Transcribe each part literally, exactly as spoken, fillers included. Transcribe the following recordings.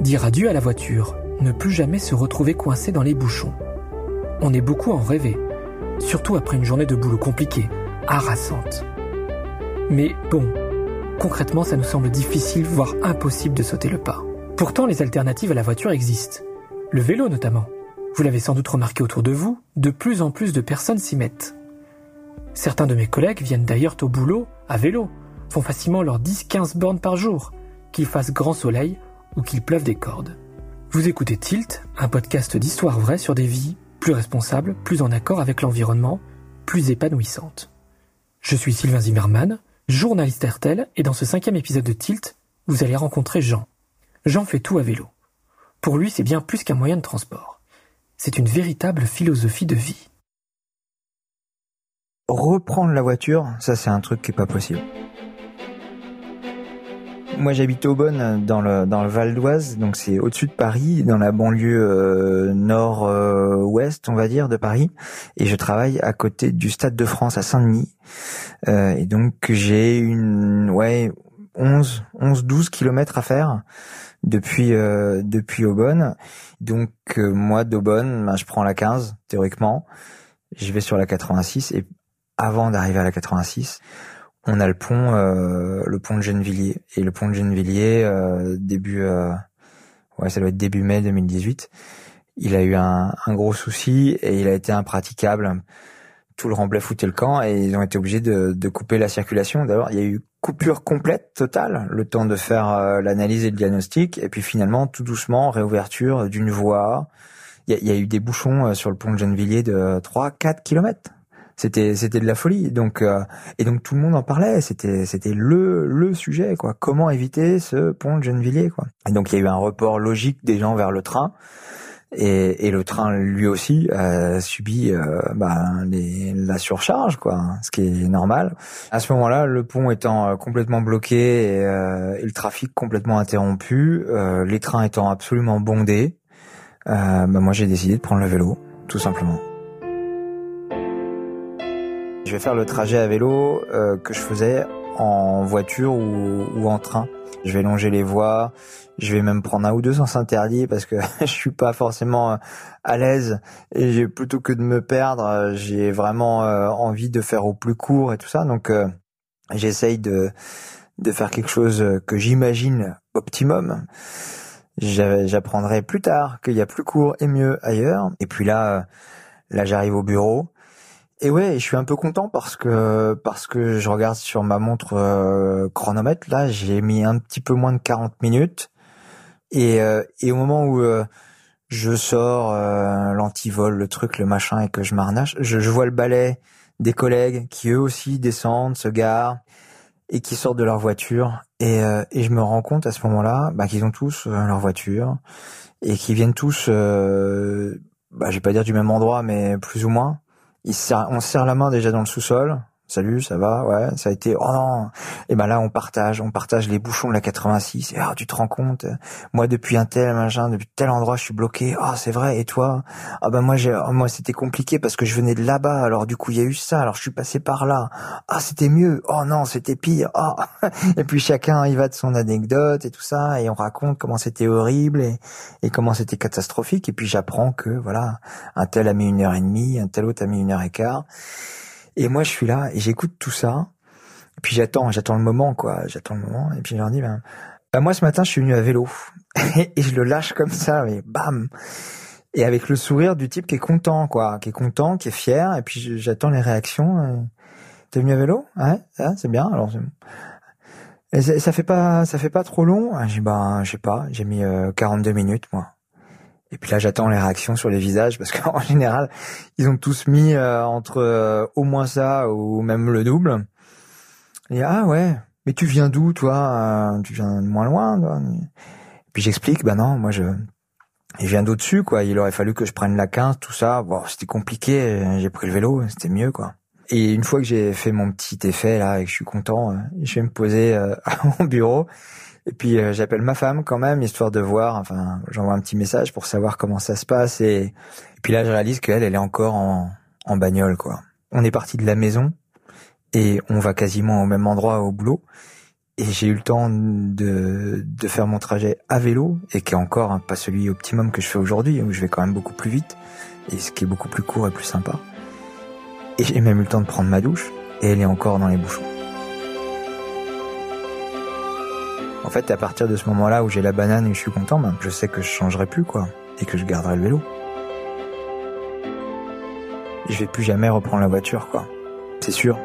Dire adieu à la voiture, ne plus jamais se retrouver coincé dans les bouchons. On est beaucoup à en rêver, surtout après une journée de boulot compliquée, harassante. Mais bon, concrètement, ça nous semble difficile, voire impossible de sauter le pas. Pourtant, les alternatives à la voiture existent. Le vélo notamment. Vous l'avez sans doute remarqué autour de vous, de plus en plus de personnes s'y mettent. Certains de mes collègues viennent d'ailleurs au boulot à vélo, font facilement leurs dix à quinze bornes par jour, qu'il fasse grand soleil ou qu'il pleuve des cordes. Vous écoutez Tilt, un podcast d'histoire vraie sur des vies plus responsables, plus en accord avec l'environnement, plus épanouissantes. Je suis Sylvain Zimmermann, journaliste R T L, et dans ce cinquième épisode de Tilt, vous allez rencontrer Jean. Jean fait tout à vélo. Pour lui, c'est bien plus qu'un moyen de transport. C'est une véritable philosophie de vie. Reprendre la voiture, ça c'est un truc qui n'est pas possible. Moi, j'habite Aubonne, dans le dans le Val d'Oise, donc c'est au-dessus de Paris, dans la banlieue euh, nord-ouest, euh, on va dire, de Paris, et je travaille à côté du Stade de France à Saint-Denis, euh, et donc j'ai une ouais onze douze kilomètres à faire depuis euh, depuis Aubonne. Donc euh, moi d'Aubonne, ben, je prends la quinze théoriquement, je vais sur la quatre-vingt-six, et avant d'arriver à la quatre-vingt-six, on a le pont, euh, le pont de Gennevilliers. Et le pont de Gennevilliers, euh, début, euh, ouais, ça doit être début mai deux mille dix-huit. Il a eu un, un gros souci et il a été impraticable. Tout le remblai foutait le camp et ils ont été obligés de, de couper la circulation. D'abord, il y a eu coupure complète, totale, le temps de faire euh, l'analyse et le diagnostic. Et puis finalement, tout doucement, réouverture d'une voie. Il y a, il y a eu des bouchons sur le pont de Gennevilliers de trois à quatre kilomètres. C'était c'était de la folie, donc euh, et donc tout le monde en parlait, c'était c'était le le sujet, quoi. Comment éviter ce pont de Gennevilliers, quoi. Et donc il y a eu un report logique des gens vers le train, et et le train lui aussi euh, subit euh, bah, les, la surcharge, quoi, ce qui est normal. À ce moment-là, le pont étant complètement bloqué et, euh, et le trafic complètement interrompu, euh, les trains étant absolument bondés, euh, bah, moi j'ai décidé de prendre le vélo, tout simplement. Je vais faire le trajet à vélo euh, que je faisais en voiture ou, ou en train. Je vais longer les voies, je vais même prendre un ou deux sens interdits parce que je suis pas forcément à l'aise, et j'ai, plutôt que de me perdre, j'ai vraiment euh, envie de faire au plus court et tout ça. Donc euh, j'essaye de, de faire quelque chose que j'imagine optimum. J'apprendrai plus tard qu'il y a plus court et mieux ailleurs. Et puis là, là j'arrive au bureau. Et ouais, je suis un peu content parce que parce que je regarde sur ma montre euh, chronomètre, là, j'ai mis un petit peu moins de quarante minutes. Et euh, et au moment où euh, je sors euh, l'antivol, le truc, le machin, et que je m'arnache, je, je vois le balai des collègues qui eux aussi descendent, se garent et qui sortent de leur voiture. Et euh, et je me rends compte à ce moment-là, bah, qu'ils ont tous euh, leur voiture et qu'ils viennent tous, euh, bah, je vais pas dire du même endroit, mais plus ou moins. Il serre, on se serre la main déjà dans le sous-sol. Salut, ça va? Ouais, ça a été. Oh non. Et ben là, on partage, on partage les bouchons de la quatre-vingt-six. Et ah, tu te rends compte? Moi, depuis un tel machin, depuis tel endroit, je suis bloqué. Ah, oh, c'est vrai. Et toi? Ah ben moi, j'ai, oh, moi, c'était compliqué parce que je venais de là-bas. Alors du coup, il y a eu ça. Alors je suis passé par là. Ah, c'était mieux. Oh non, c'était pire. Ah. Oh. Et puis chacun y va de son anecdote et tout ça, et on raconte comment c'était horrible et, et comment c'était catastrophique. Et puis j'apprends que voilà, un tel a mis une heure et demie, un tel autre a mis une heure et quart. Et moi, je suis là et j'écoute tout ça. Et puis j'attends, j'attends le moment, quoi. J'attends le moment. Et puis je leur dis, ben, ben moi, ce matin, je suis venu à vélo. Et je le lâche comme ça, mais bam. Et avec le sourire du type qui est content, quoi. Qui est content, qui est fier. Et puis j'attends les réactions. T'es venu à vélo? Ouais, ah, c'est bien. Alors, c'est... Et ça, ça fait pas, ça fait pas trop long. J'ai, ben, je sais pas. J'ai mis euh, quarante-deux minutes, moi. Et puis là, j'attends les réactions sur les visages parce qu'en général, ils ont tous mis euh, entre euh, au moins ça ou même le double. Et ah ouais, mais tu viens d'où, toi? Tu viens de moins loin, toi? Et puis j'explique, ben non, moi je, je viens d'au-dessus, quoi. Il aurait fallu que je prenne la quinze, tout ça. Bon, c'était compliqué. J'ai pris le vélo, c'était mieux, quoi. Et une fois que j'ai fait mon petit effet là et que je suis content, je vais me poser euh, à mon bureau. Et puis euh, j'appelle ma femme quand même, histoire de voir, enfin j'envoie un petit message pour savoir comment ça se passe. Et, et puis là je réalise qu'elle elle est encore en, en bagnole, quoi. On est parti de la maison et on va quasiment au même endroit au boulot. Et j'ai eu le temps de, de faire mon trajet à vélo, et qui est encore hein, pas celui optimum que je fais aujourd'hui, où je vais quand même beaucoup plus vite, et ce qui est beaucoup plus court et plus sympa. Et j'ai même eu le temps de prendre ma douche, et elle est encore dans les bouchons. En fait, à partir de ce moment-là où j'ai la banane et je suis content, ben, je sais que je changerai plus, quoi, et que je garderai le vélo. Et je vais plus jamais reprendre la voiture, quoi. C'est sûr.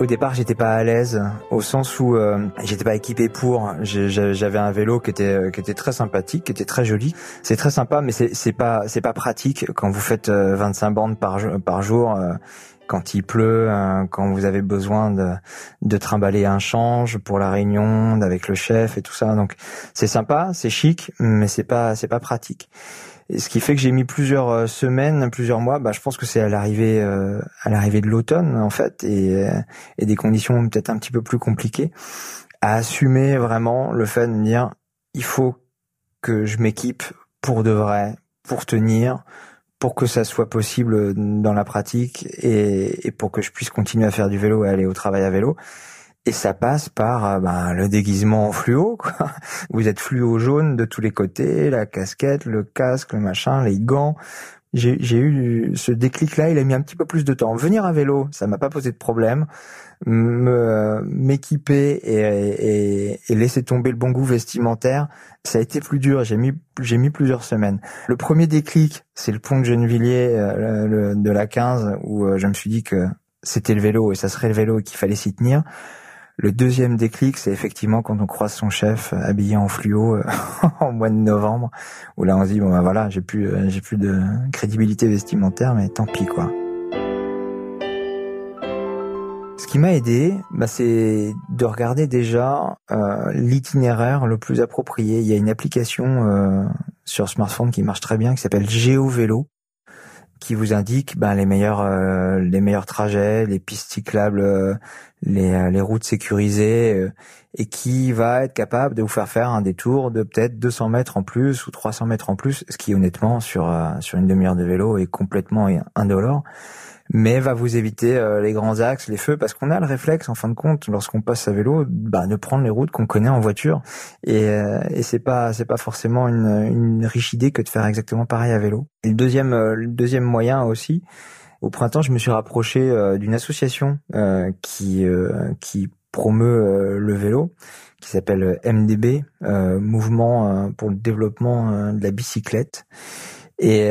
Au départ, j'étais pas à l'aise, au sens où euh, j'étais pas équipé pour. J'avais un vélo qui était qui était très sympathique, qui était très joli. C'est très sympa, mais c'est c'est pas c'est pas pratique quand vous faites vingt-cinq bornes par par jour, quand il pleut, quand vous avez besoin de de trimballer un change pour la réunion avec le chef et tout ça. Donc c'est sympa, c'est chic, mais c'est pas c'est pas pratique. Et ce qui fait que j'ai mis plusieurs semaines, plusieurs mois. Bah, je pense que c'est à l'arrivée, euh, à l'arrivée de l'automne en fait, et, et des conditions peut-être un petit peu plus compliquées, à assumer vraiment le fait de me dire il faut que je m'équipe pour de vrai, pour tenir, pour que ça soit possible dans la pratique et, et pour que je puisse continuer à faire du vélo et aller au travail à vélo. Et ça passe par ben, le déguisement en fluo, quoi. Vous êtes fluo jaune de tous les côtés, la casquette, le casque, le machin, les gants. J'ai, j'ai eu ce déclic-là, il a mis un petit peu plus de temps. Venir à vélo, ça m'a pas posé de problème. Me, m'équiper et, et, et laisser tomber le bon goût vestimentaire, ça a été plus dur. J'ai mis, j'ai mis plusieurs semaines. Le premier déclic, c'est le pont de Gennevilliers le, le, de la quinze, où je me suis dit que c'était le vélo et ça serait le vélo et qu'il fallait s'y tenir. Le deuxième déclic, c'est effectivement quand on croise son chef habillé en fluo en mois de novembre, où là on se dit bon ben voilà, j'ai plus j'ai plus de crédibilité vestimentaire, mais tant pis quoi. Ce qui m'a aidé, bah, c'est de regarder déjà euh, l'itinéraire le plus approprié. Il y a une application euh, sur smartphone qui marche très bien, qui s'appelle GeoVélo, qui vous indique ben les meilleurs euh, les meilleurs trajets, les pistes cyclables, euh, les les routes sécurisées, euh, et qui va être capable de vous faire faire un détour de peut-être deux cents mètres en plus ou trois cents mètres en plus, ce qui honnêtement sur euh, sur une demi-heure de vélo est complètement indolore, mais va vous éviter euh, les grands axes, les feux, parce qu'on a le réflexe en fin de compte lorsqu'on passe à vélo ben, de prendre les routes qu'on connaît en voiture, et euh, et c'est pas c'est pas forcément une une riche idée que de faire exactement pareil à vélo. Et le deuxième euh, le deuxième moyen aussi, au printemps, je me suis rapproché euh, d'une association euh, qui euh, qui promeut euh, le vélo, qui s'appelle M D B, euh, Mouvement pour le développement euh, de la bicyclette. Et,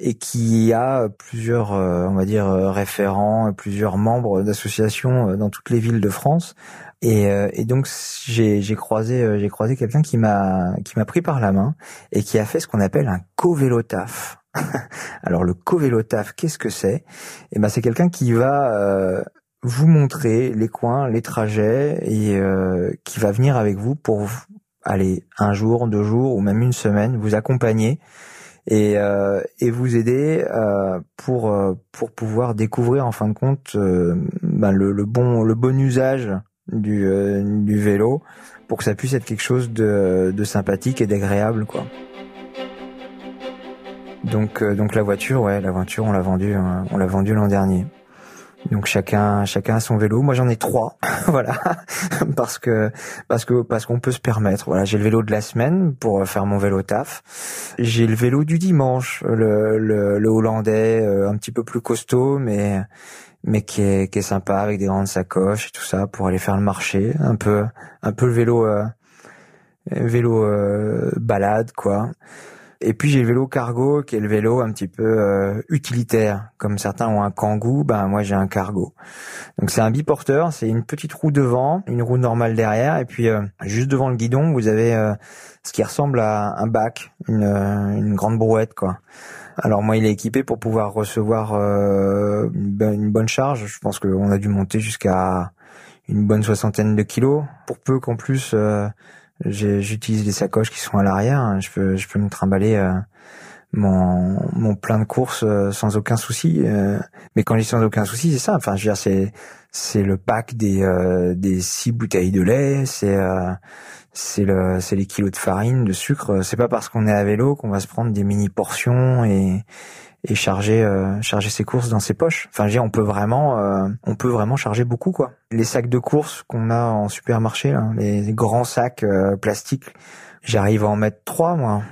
et qui a plusieurs, on va dire, référents, plusieurs membres d'associations dans toutes les villes de France. Et, et donc j'ai, j'ai croisé, j'ai croisé quelqu'un qui m'a, qui m'a pris par la main et qui a fait ce qu'on appelle un co-vélotaf. Alors le co-vélotaf, qu'est-ce que c'est ? Eh ben c'est quelqu'un qui va euh, vous montrer les coins, les trajets, et euh, qui va venir avec vous pour vous, aller un jour, deux jours ou même une semaine, vous accompagner. Et, euh, et vous aider euh, pour pour pouvoir découvrir en fin de compte euh, ben le, le bon le bon usage du euh, du vélo, pour que ça puisse être quelque chose de de sympathique et d'agréable quoi. Donc euh, donc la voiture ouais la voiture on l'a vendue hein, on l'a vendue l'an dernier. Donc chacun chacun a son vélo. Moi j'en ai trois, voilà, parce que parce que parce qu'on peut se permettre. Voilà, j'ai le vélo de la semaine pour faire mon vélo taf. J'ai le vélo du dimanche, le le, le hollandais, un petit peu plus costaud, mais mais qui est qui est sympa, avec des grandes sacoches et tout ça pour aller faire le marché. Un peu un peu le vélo euh, vélo euh, balade quoi. Et puis j'ai le vélo cargo, qui est le vélo un petit peu euh, utilitaire. Comme certains ont un kangoo, ben moi j'ai un cargo. Donc c'est un biporteur, c'est une petite roue devant, une roue normale derrière, et puis euh, juste devant le guidon, vous avez euh, ce qui ressemble à un bac, une, euh, une grande brouette quoi. Alors moi il est équipé pour pouvoir recevoir euh, une bonne charge. Je pense qu'on a dû monter jusqu'à une bonne soixantaine de kilos, pour peu qu'en plus... Euh, J'utilise des sacoches qui sont à l'arrière. Je peux, je peux me trimballer euh, mon mon plein de courses sans aucun souci. Mais quand je dis sans aucun souci, c'est ça. Enfin, je veux dire, c'est c'est le pack des euh, des six bouteilles de lait, c'est euh, c'est le c'est les kilos de farine, de sucre. C'est pas parce qu'on est à vélo qu'on va se prendre des mini portions et et charger euh, charger ses courses dans ses poches. Enfin, je veux dire, on peut vraiment euh, on peut vraiment charger beaucoup, quoi. Les sacs de courses qu'on a en supermarché, hein, les grands sacs euh, plastiques, j'arrive à en mettre trois, moi.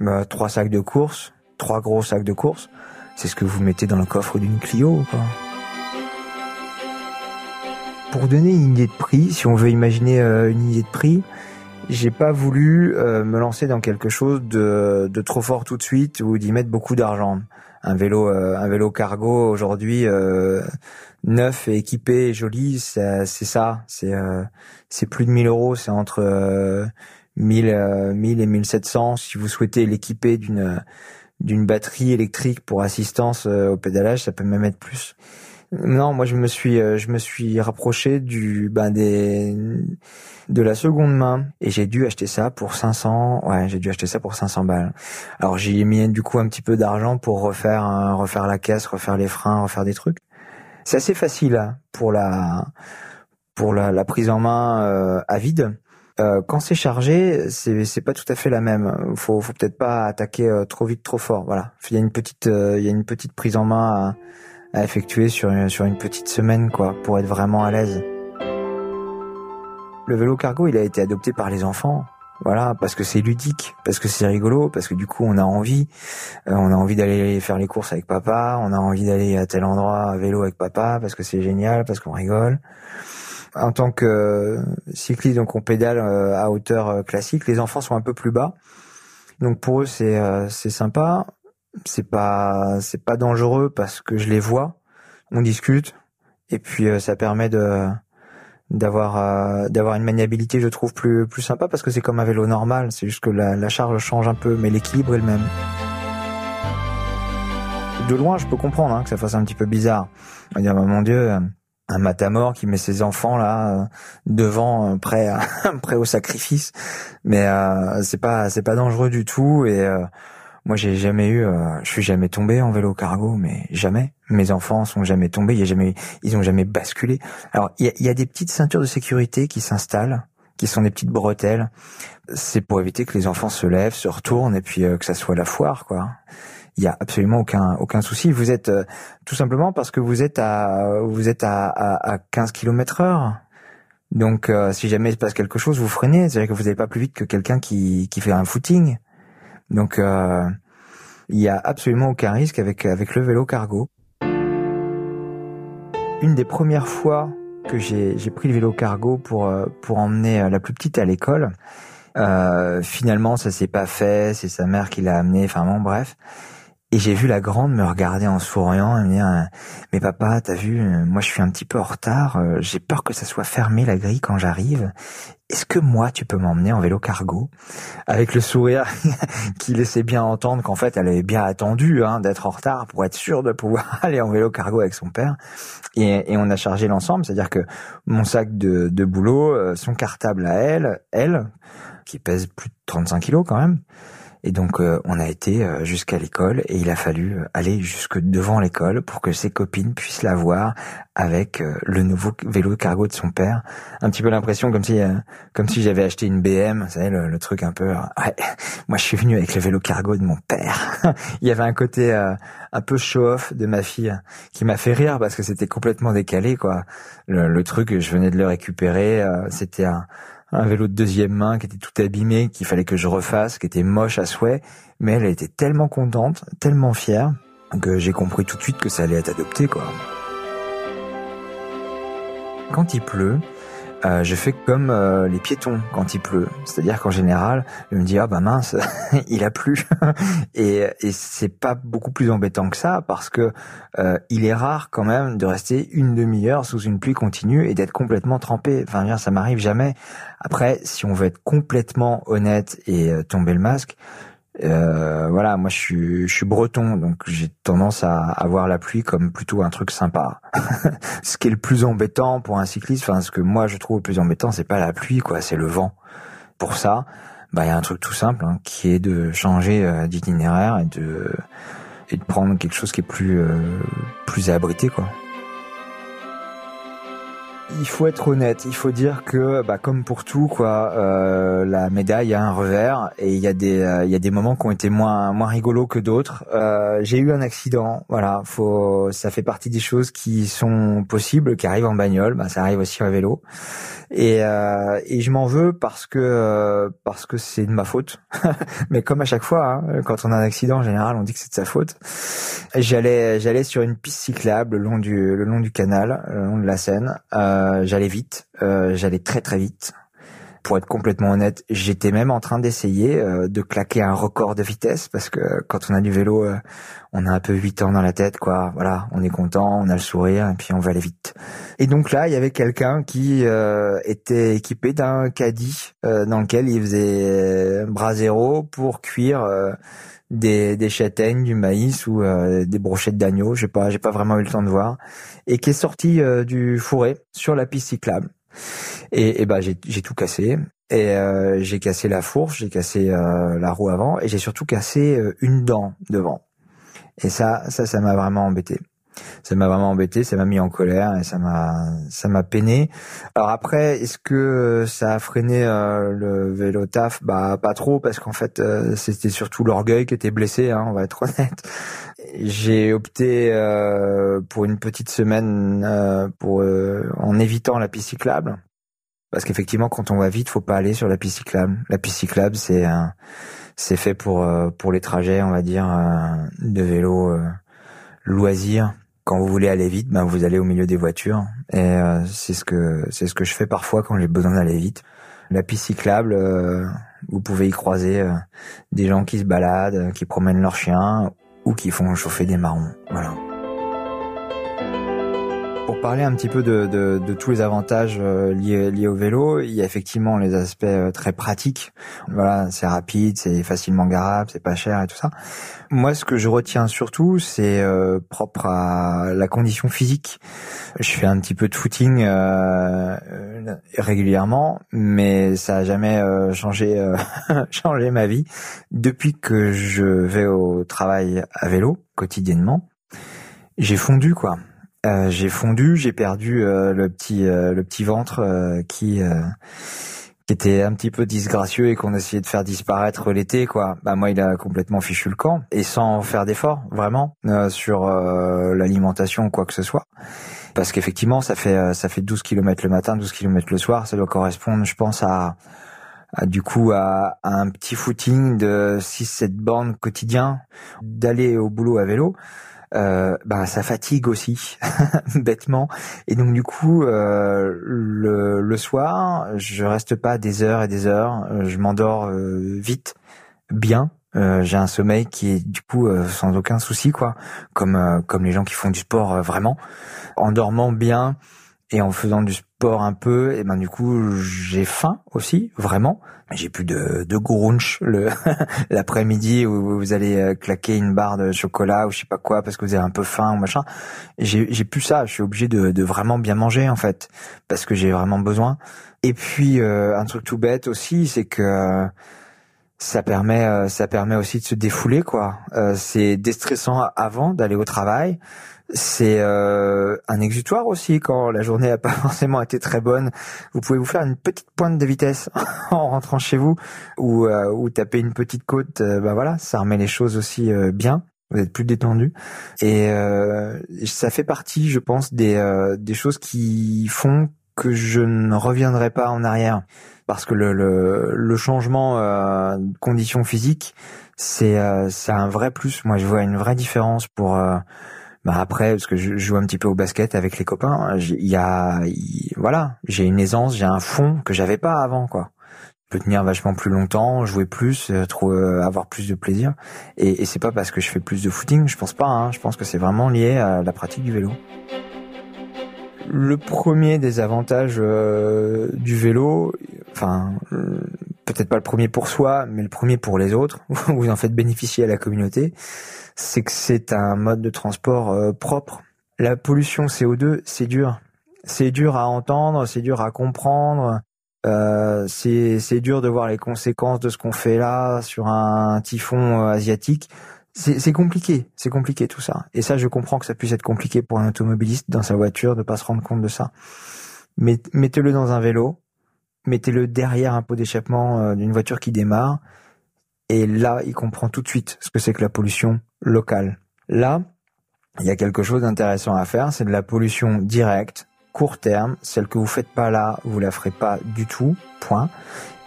Bah, trois sacs de courses, trois gros sacs de courses, c'est ce que vous mettez dans le coffre d'une Clio, quoi. Pour donner une idée de prix, si on veut imaginer euh, une idée de prix, j'ai pas voulu euh, me lancer dans quelque chose de, de trop fort tout de suite ou d'y mettre beaucoup d'argent. Un vélo, euh, un vélo cargo aujourd'hui euh, neuf et équipé et joli, c'est, c'est ça, c'est euh, c'est plus de mille euros, c'est entre euh, mille, euh, mille et mille sept cents si vous souhaitez l'équiper d'une d'une batterie électrique pour assistance euh, au pédalage, ça peut même être plus. Non, moi je me suis euh, je me suis rapproché du ben des de la seconde main et j'ai dû acheter ça pour cinq cents. Ouais, j'ai dû acheter ça pour cinq cents balles. Alors j'y ai mis du coup un petit peu d'argent pour refaire hein, refaire la caisse, refaire les freins, refaire des trucs. C'est assez facile hein, pour la pour la, la prise en main euh, à vide. Euh, quand c'est chargé, c'est, c'est pas tout à fait la même. Faut, faut peut-être pas attaquer euh, trop vite, trop fort. Voilà. Il y a une petite, euh, il y a une petite prise en main à, à effectuer sur une, sur une petite semaine, quoi, pour être vraiment à l'aise. Le vélo cargo, il a été adopté par les enfants. Voilà, parce que c'est ludique, parce que c'est rigolo, parce que du coup on a envie, euh, on a envie d'aller faire les courses avec papa, on a envie d'aller à tel endroit à vélo avec papa, parce que c'est génial, parce qu'on rigole. En tant que euh, cycliste, donc on pédale euh, à hauteur euh, classique. Les enfants sont un peu plus bas, donc pour eux c'est euh, c'est sympa. C'est pas c'est pas dangereux parce que je les vois. On discute et puis euh, ça permet de d'avoir euh, d'avoir une maniabilité, je trouve, plus plus sympa parce que c'est comme un vélo normal. C'est juste que la, la charge change un peu, mais l'équilibre est le même. De loin, je peux comprendre hein, que ça fasse un petit peu bizarre. On va dire bah, mon Dieu. Un matamor qui met ses enfants là devant, prêt, à, prêt au sacrifice, mais euh, c'est pas c'est pas dangereux du tout. Et euh, moi j'ai jamais eu, euh, je suis jamais tombé en vélo cargo, mais jamais. Mes enfants sont jamais tombés, y a jamais, ils ont jamais basculé. Alors il y a, y a des petites ceintures de sécurité qui s'installent, qui sont des petites bretelles. C'est pour éviter que les enfants se lèvent, se retournent et puis euh, que ça soit la foire, quoi. Il y a absolument aucun aucun souci. Vous êtes euh, tout simplement parce que vous êtes à vous êtes à à, à quinze kilomètres heure. Donc euh, si jamais il se passe quelque chose, vous freinez. C'est-à-dire que vous n'allez pas plus vite que quelqu'un qui qui fait un footing. Donc euh, il y a absolument aucun risque avec avec le vélo cargo. Une des premières fois que j'ai j'ai pris le vélo cargo pour pour emmener la plus petite à l'école. Euh, finalement, ça s'est pas fait. C'est sa mère qui l'a amené. Enfin bon, bref. Et j'ai vu la grande me regarder en souriant et me dire « Mais papa, t'as vu, moi je suis un petit peu en retard, j'ai peur que ça soit fermé la grille quand j'arrive. Est-ce que moi tu peux m'emmener en vélo cargo ?» Avec le sourire qui laissait bien entendre qu'en fait elle avait bien attendu hein, d'être en retard pour être sûre de pouvoir aller en vélo cargo avec son père. Et, et on a chargé l'ensemble, c'est-à-dire que mon sac de, de boulot, son cartable à elle, elle, qui pèse plus de trente-cinq kilos quand même. Et donc euh, on a été jusqu'à l'école et il a fallu aller jusque devant l'école pour que ses copines puissent la voir avec euh, le nouveau vélo cargo de son père. Un petit peu l'impression comme si euh, comme si j'avais acheté une B M, vous savez le, le truc un peu euh, ouais, moi je suis venu avec le vélo cargo de mon père. Il y avait un côté euh, un peu show-off de ma fille qui m'a fait rire parce que c'était complètement décalé, quoi. Le, le truc, je venais de le récupérer, euh, c'était un un vélo de deuxième main qui était tout abîmé, qu'il fallait que je refasse, qui était moche à souhait, mais elle était tellement contente, tellement fière, que j'ai compris tout de suite que ça allait être adopté, quoi. Quand il pleut, euh, je fais comme euh, les piétons quand il pleut. C'est-à-dire qu'en général, je me dis « Ah bah mince, il a plu ». Et, et c'est pas beaucoup plus embêtant que ça, parce que euh, il est rare quand même de rester une demi-heure sous une pluie continue et d'être complètement trempé. Enfin, ça m'arrive jamais. Après, si on veut être complètement honnête et euh, tomber le masque, euh, voilà, moi je suis, je suis breton, donc j'ai tendance à, à voir la pluie comme plutôt un truc sympa. Ce qui est le plus embêtant pour un cycliste, enfin ce que moi je trouve le plus embêtant, c'est pas la pluie, quoi, c'est le vent. Pour ça, bah, y a un truc tout simple, hein, qui est de changer euh, d'itinéraire et de, et de prendre quelque chose qui est plus, euh, plus abrité, quoi. Il faut être honnête, il faut dire que, bah, comme pour tout, quoi, euh, la médaille a un revers et il y a des, il euh, y a des moments qui ont été moins, moins rigolos que d'autres. Euh, j'ai eu un accident, voilà, faut, ça fait partie des choses qui sont possibles, qui arrivent en bagnole, bah, ça arrive aussi à vélo. Et, euh, et je m'en veux parce que, euh, parce que c'est de ma faute. Mais comme à chaque fois, hein, quand on a un accident, en général, on dit que c'est de sa faute. J'allais, j'allais sur une piste cyclable le long du, le long du canal, le long de la Seine. Euh, J'allais vite, euh, j'allais très très vite. Pour être complètement honnête, j'étais même en train d'essayer euh, de claquer un record de vitesse parce que quand on a du vélo, euh, on a un peu huit ans dans la tête, quoi. Voilà, on est content, on a le sourire et puis on va aller vite. Et donc là, il y avait quelqu'un qui euh, était équipé d'un caddie euh, dans lequel il faisait bras zéro pour cuire euh, des, des châtaignes, du maïs ou euh, des brochettes d'agneau. J'ai pas, j'ai pas vraiment eu le temps de voir et qui est sorti euh, du fourré sur la piste cyclable. Et, et ben j'ai, j'ai tout cassé et euh, j'ai cassé la fourche, j'ai cassé euh, la roue avant et j'ai surtout cassé euh, une dent devant. Et ça, ça, ça m'a vraiment embêté. Ça m'a vraiment embêté, ça m'a mis en colère et ça m'a, ça m'a peiné. Alors après, est-ce que ça a freiné euh, le vélo taf? Bah pas trop parce qu'en fait euh, c'était surtout l'orgueil qui était blessé, hein, on va être honnête. J'ai opté euh, pour une petite semaine euh, pour euh, en évitant la piste cyclable parce qu'effectivement quand on va vite, faut pas aller sur la piste cyclable. La piste cyclable c'est euh, c'est fait pour euh, pour les trajets, on va dire euh, de vélo euh, loisir. Quand vous voulez aller vite, ben vous allez au milieu des voitures et euh, c'est ce que c'est ce que je fais parfois quand j'ai besoin d'aller vite. La piste cyclable, euh, vous pouvez y croiser euh, des gens qui se baladent, qui promènent leurs chiens ou qui font chauffer des marrons. Voilà. Pour parler un petit peu de, de, de tous les avantages euh, liés, liés au vélo, il y a effectivement les aspects euh, très pratiques. Voilà, c'est rapide, c'est facilement garable, c'est pas cher et tout ça. Moi, ce que je retiens surtout, c'est euh, propre à la condition physique. Je fais un petit peu de footing euh, régulièrement, mais ça a jamais euh, changé, euh, changé ma vie depuis que je vais au travail à vélo quotidiennement. J'ai fondu, quoi. Euh, j'ai fondu, j'ai perdu euh, le petit euh, le petit ventre euh, qui euh, qui était un petit peu disgracieux et qu'on essayait de faire disparaître l'été, quoi. Bah moi il a complètement fichu le camp et sans faire d'effort vraiment euh, sur euh, l'alimentation ou quoi que ce soit. Parce qu'effectivement ça fait euh, ça fait douze kilomètres le matin, douze kilomètres le soir, ça doit correspondre je pense à, à du coup à, à un petit footing de six sept bornes quotidien, d'aller au boulot à vélo. Euh, bah ça fatigue aussi bêtement et donc du coup euh, le, le soir je reste pas des heures et des heures, je m'endors euh, vite bien, euh, j'ai un sommeil qui est du coup euh, sans aucun souci, quoi, comme euh, comme les gens qui font du sport euh, vraiment en dormant bien et en faisant du sport un peu, et ben du coup j'ai faim aussi vraiment, j'ai plus de de grunch le l'après-midi où vous allez claquer une barre de chocolat ou je sais pas quoi parce que vous avez un peu faim ou machin. J'ai j'ai plus ça, je suis obligé de de vraiment bien manger en fait parce que j'ai vraiment besoin. Et puis euh, un truc tout bête aussi, c'est que ça permet euh, ça permet aussi de se défouler, quoi. Euh, c'est déstressant avant d'aller au travail. C'est euh, un exutoire aussi quand la journée a pas forcément été très bonne. Vous pouvez vous faire une petite pointe de vitesse en rentrant chez vous ou euh, ou taper une petite côte. Euh, ben voilà, ça remet les choses aussi euh, bien. Vous êtes plus détendu et euh, ça fait partie, je pense, des euh, des choses qui font que je ne reviendrai pas en arrière parce que le le, le changement euh, de condition physique, c'est euh, c'est un vrai plus. Moi, je vois une vraie différence pour euh, bah après, parce que je joue un petit peu au basket avec les copains, il y a, y, voilà, j'ai une aisance, j'ai un fond que j'avais pas avant, quoi. Je peux tenir vachement plus longtemps, jouer plus, euh, trop, euh, avoir plus de plaisir. Et, et c'est pas parce que je fais plus de footing, je pense pas, hein. Je pense que c'est vraiment lié à la pratique du vélo. Le premier des avantages euh, du vélo, enfin, euh, peut-être pas le premier pour soi, mais le premier pour les autres, vous en faites bénéficier à la communauté, c'est que c'est un mode de transport euh, propre. La pollution C O deux, c'est dur. C'est dur à entendre, c'est dur à comprendre. Euh, c'est, c'est dur de voir les conséquences de ce qu'on fait là sur un typhon asiatique. C'est, c'est compliqué, c'est compliqué tout ça. Et ça, je comprends que ça puisse être compliqué pour un automobiliste dans sa voiture de pas se rendre compte de ça. Mais mettez-le dans un vélo, mettez-le derrière un pot d'échappement d'une voiture qui démarre, et là, il comprend tout de suite ce que c'est que la pollution locale. Là, il y a quelque chose d'intéressant à faire, c'est de la pollution directe, court terme, celle que vous faites pas là, vous la ferez pas du tout, point.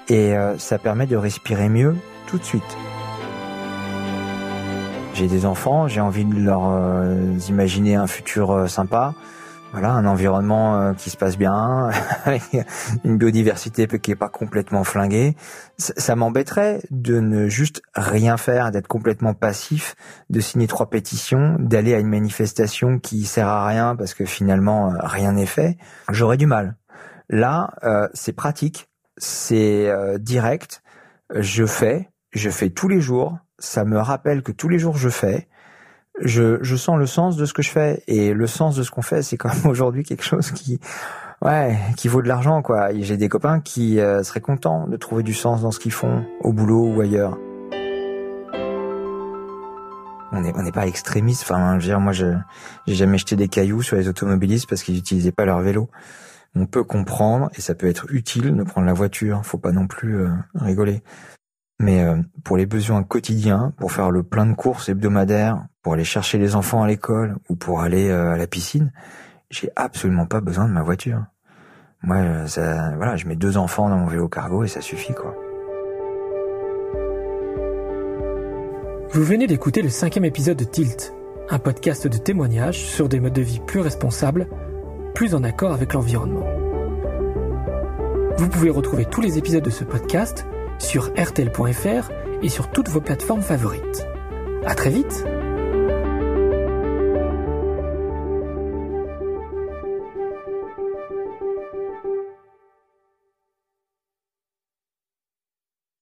Et euh, ça permet de respirer mieux tout de suite. J'ai des enfants, j'ai envie de leur euh, imaginer un futur euh, sympa, voilà, un environnement euh, qui se passe bien, une biodiversité qui est pas complètement flinguée. Ça, ça m'embêterait de ne juste rien faire, d'être complètement passif, de signer trois pétitions, d'aller à une manifestation qui sert à rien parce que finalement euh, rien n'est fait. J'aurais du mal. Là, euh, c'est pratique, c'est euh, direct. Je fais, je fais tous les jours. Ça me rappelle que tous les jours je fais, je, je sens le sens de ce que je fais, et le sens de ce qu'on fait, c'est quand même aujourd'hui quelque chose qui, ouais, qui vaut de l'argent, quoi. Et j'ai des copains qui euh, seraient contents de trouver du sens dans ce qu'ils font, au boulot ou ailleurs. On n'est on est pas extrémiste, enfin, je veux dire, moi, je, j'ai jamais jeté des cailloux sur les automobilistes parce qu'ils n'utilisaient pas leur vélo. On peut comprendre, et ça peut être utile de prendre la voiture, faut pas non plus euh, rigoler. Mais euh, pour les besoins quotidiens, pour faire le plein de courses hebdomadaires, pour aller chercher les enfants à l'école ou pour aller euh, à la piscine, j'ai absolument pas besoin de ma voiture. Moi, ça, voilà, je mets deux enfants dans mon vélo cargo et ça suffit, quoi. Vous venez d'écouter le cinquième épisode de Tilt, un podcast de témoignages sur des modes de vie plus responsables, plus en accord avec l'environnement. Vous pouvez retrouver tous les épisodes de ce podcast sur R T L point F R et sur toutes vos plateformes favorites. À très vite!